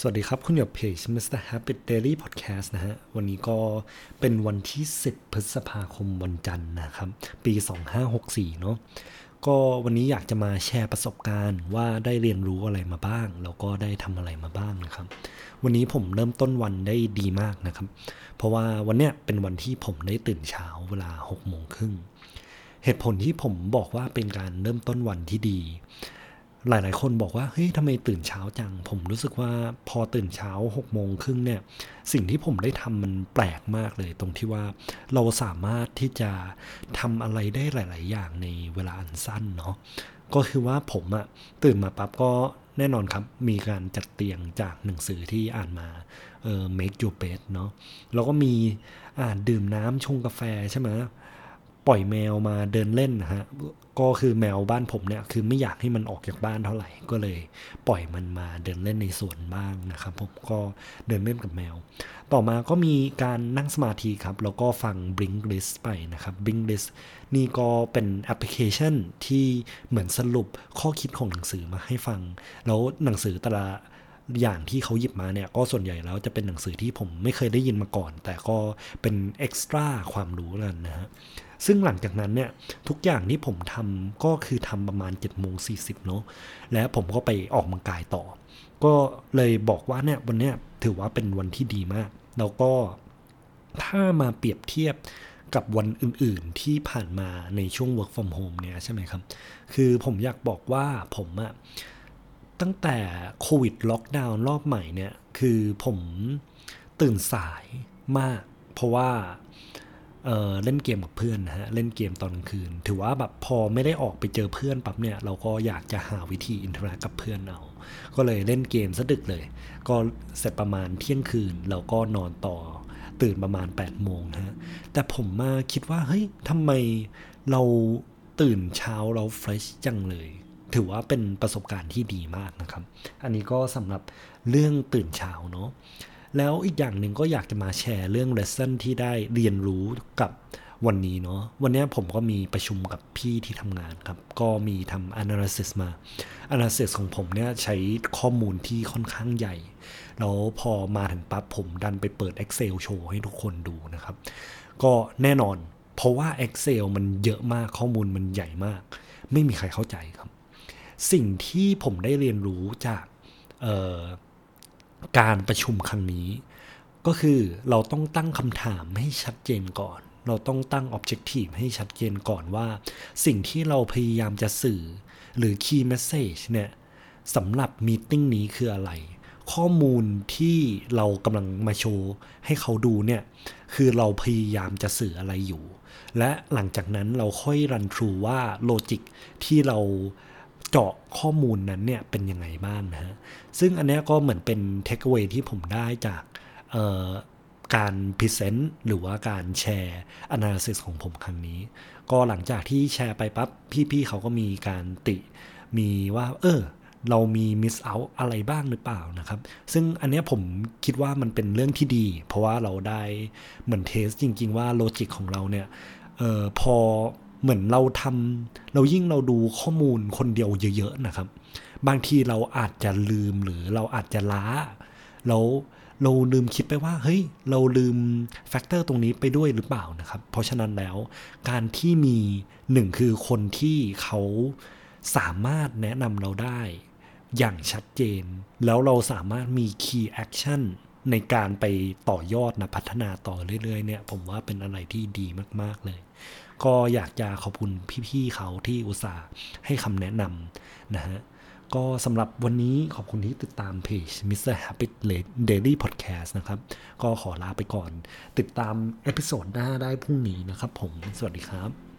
สวัสดีครับคุณอยู่เพจ Mr. Happy Daily Podcast นะฮะวันนี้ก็เป็นวันที่10พฤษภาคมวันจันทร์นะครับปี2564เนาะก็วันนี้อยากจะมาแชร์ประสบการณ์ว่าได้เรียนรู้อะไรมาบ้างแล้วก็ได้ทำอะไรมาบ้างนะครับวันนี้ผมเริ่มต้นวันได้ดีมากนะครับเพราะว่าวันเนี้ยเป็นวันที่ผมได้ตื่นเช้าเวลา 6:30 นเหตุผลที่ผมบอกว่าเป็นการเริ่มต้นวันที่ดีหลายๆคนบอกว่าเฮ้ยทำไมตื่นเช้าจังผมรู้สึกว่าพอตื่นเช้า 6:30 นเนี่ยสิ่งที่ผมได้ทำมันแปลกมากเลยตรงที่ว่าเราสามารถที่จะทำอะไรได้หลายๆอย่างในเวลาอันสั้นเนาะก็คือว่าผมอะตื่นมาปั๊บก็แน่นอนครับมีการจัดเตียงจากหนังสือที่อ่านมาMake your bed เนาะแล้วก็มีดื่มน้ำชงกาแฟใช่ไหมปล่อยแมวมาเดินเล่นนะฮะก็คือแมวบ้านผมเนี่ยคือไม่อยากให้มันออกจากบ้านเท่าไหร่ก็เลยปล่อยมันมาเดินเล่นในสวนบ้างนะครับผมก็เดินเล่นกับแมวต่อมาก็มีการนั่งสมาธิครับแล้วก็ฟัง Blinkist ไปนะครับ Blinkist นี่ก็เป็นแอปพลิเคชันที่เหมือนสรุปข้อคิดของหนังสือมาให้ฟังแล้วหนังสือแต่ละอย่างที่เขาหยิบมาเนี่ยก็ส่วนใหญ่แล้วจะเป็นหนังสือที่ผมไม่เคยได้ยินมาก่อนแต่ก็เป็นเอ็กซ์ตร้าความรู้แล้วนะฮะซึ่งหลังจากนั้นเนี่ยทุกอย่างที่ผมทำก็คือทำประมาณ 7:40 นเนาะและผมก็ไปออกกำลังกายต่อก็เลยบอกว่าเนี่ยวันเนี้ยถือว่าเป็นวันที่ดีมากแล้วก็ถ้ามาเปรียบเทียบกับวันอื่นๆที่ผ่านมาในช่วง work from home เนี่ยใช่ไหมครับคือผมอยากบอกว่าผมอะตั้งแต่โควิดล็อกดาวน์รอบใหม่เนี่ยคือผมตื่นสายมากเพราะว่าเล่นเกมกับเพื่อนนะฮะเล่นเกมตอนกลางคืนถือว่าแบบพอไม่ได้ออกไปเจอเพื่อนปั๊บเนี่ยเราก็อยากจะหาวิธีอินเทอร์แอคกับเพื่อนเอาก็เลยเล่นเกมซะดึกเลยก็เสร็จประมาณเที่ยงคืนเราก็นอนต่อตื่นประมาณ 8 โมงนะฮะแต่ผมมาคิดว่าเฮ้ยทำไมเราตื่นเช้าเราเฟรชจังเลยถือว่าเป็นประสบการณ์ที่ดีมากนะครับอันนี้ก็สำหรับเรื่องตื่นเช้าเนาะแล้วอีกอย่างหนึ่งก็อยากจะมาแชร์เรื่อง lesson ที่ได้เรียนรู้กับวันนี้เนาะวันนี้ผมก็มีประชุมกับพี่ที่ทำงานครับก็มีทำ analysis มา analysis ของผมเนี่ยใช้ข้อมูลที่ค่อนข้างใหญ่แล้วพอมาถึงปั๊บผมดันไปเปิด Excel โชว์ให้ทุกคนดูนะครับก็แน่นอนเพราะว่า Excel มันเยอะมากข้อมูลมันใหญ่มากไม่มีใครเข้าใจครับสิ่งที่ผมได้เรียนรู้จากการประชุมครั้งนี้ก็คือเราต้องตั้งคำถามให้ชัดเจนก่อนเราต้องตั้ง objective ให้ชัดเจนก่อนว่าสิ่งที่เราพยายามจะสื่อหรือ key message เนี่ยสำหรับ meeting นี้คืออะไรข้อมูลที่เรากำลังมาโชว์ให้เขาดูเนี่ยคือเราพยายามจะสื่ออะไรอยู่และหลังจากนั้นเราค่อย run through ว่า logic ที่เราเจาะข้อมูลนั้นเนี่ยเป็นยังไงบ้างนะฮะซึ่งอันนี้ก็เหมือนเป็น take away ที่ผมได้จากการพรีเซนต์หรือว่าการแชร์ analysis ของผมครั้งนี้ก็หลังจากที่แชร์ไปปั๊บพี่ๆเขาก็มีการติมีว่าเรามี miss out อะไรบ้างหรือเปล่านะครับซึ่งอันนี้ผมคิดว่ามันเป็นเรื่องที่ดีเพราะว่าเราได้เหมือนเทสจริงๆว่าโลจิกของเราเนี่ยพอเหมือนเราทำเรายิ่งเราดูข้อมูลคนเดียวเยอะๆนะครับบางทีเราอาจจะลืมหรือเราอาจจะล้าเราลืมคิดไปว่าเฮ้ยเราลืมแฟกเตอร์ตรงนี้ไปด้วยหรือเปล่านะครับเพราะฉะนั้นแล้วการที่มีหนึ่งคือคนที่เขาสามารถแนะนำเราได้อย่างชัดเจนแล้วเราสามารถมี key action ในการไปต่อยอดนะพัฒนาต่อเรื่อยๆเนี่ยผมว่าเป็นอะไรที่ดีมากๆเลยก็อยากจะขอบคุณพี่ๆเขาที่อุตส่าห์ให้คำแนะนำนะฮะก็สำหรับวันนี้ขอบคุณที่ติดตามเพจ Mr. Happy Daily Podcast นะครับก็ขอลาไปก่อนติดตามเอพิโซดหน้าได้พรุ่งนี้นะครับผมสวัสดีครับ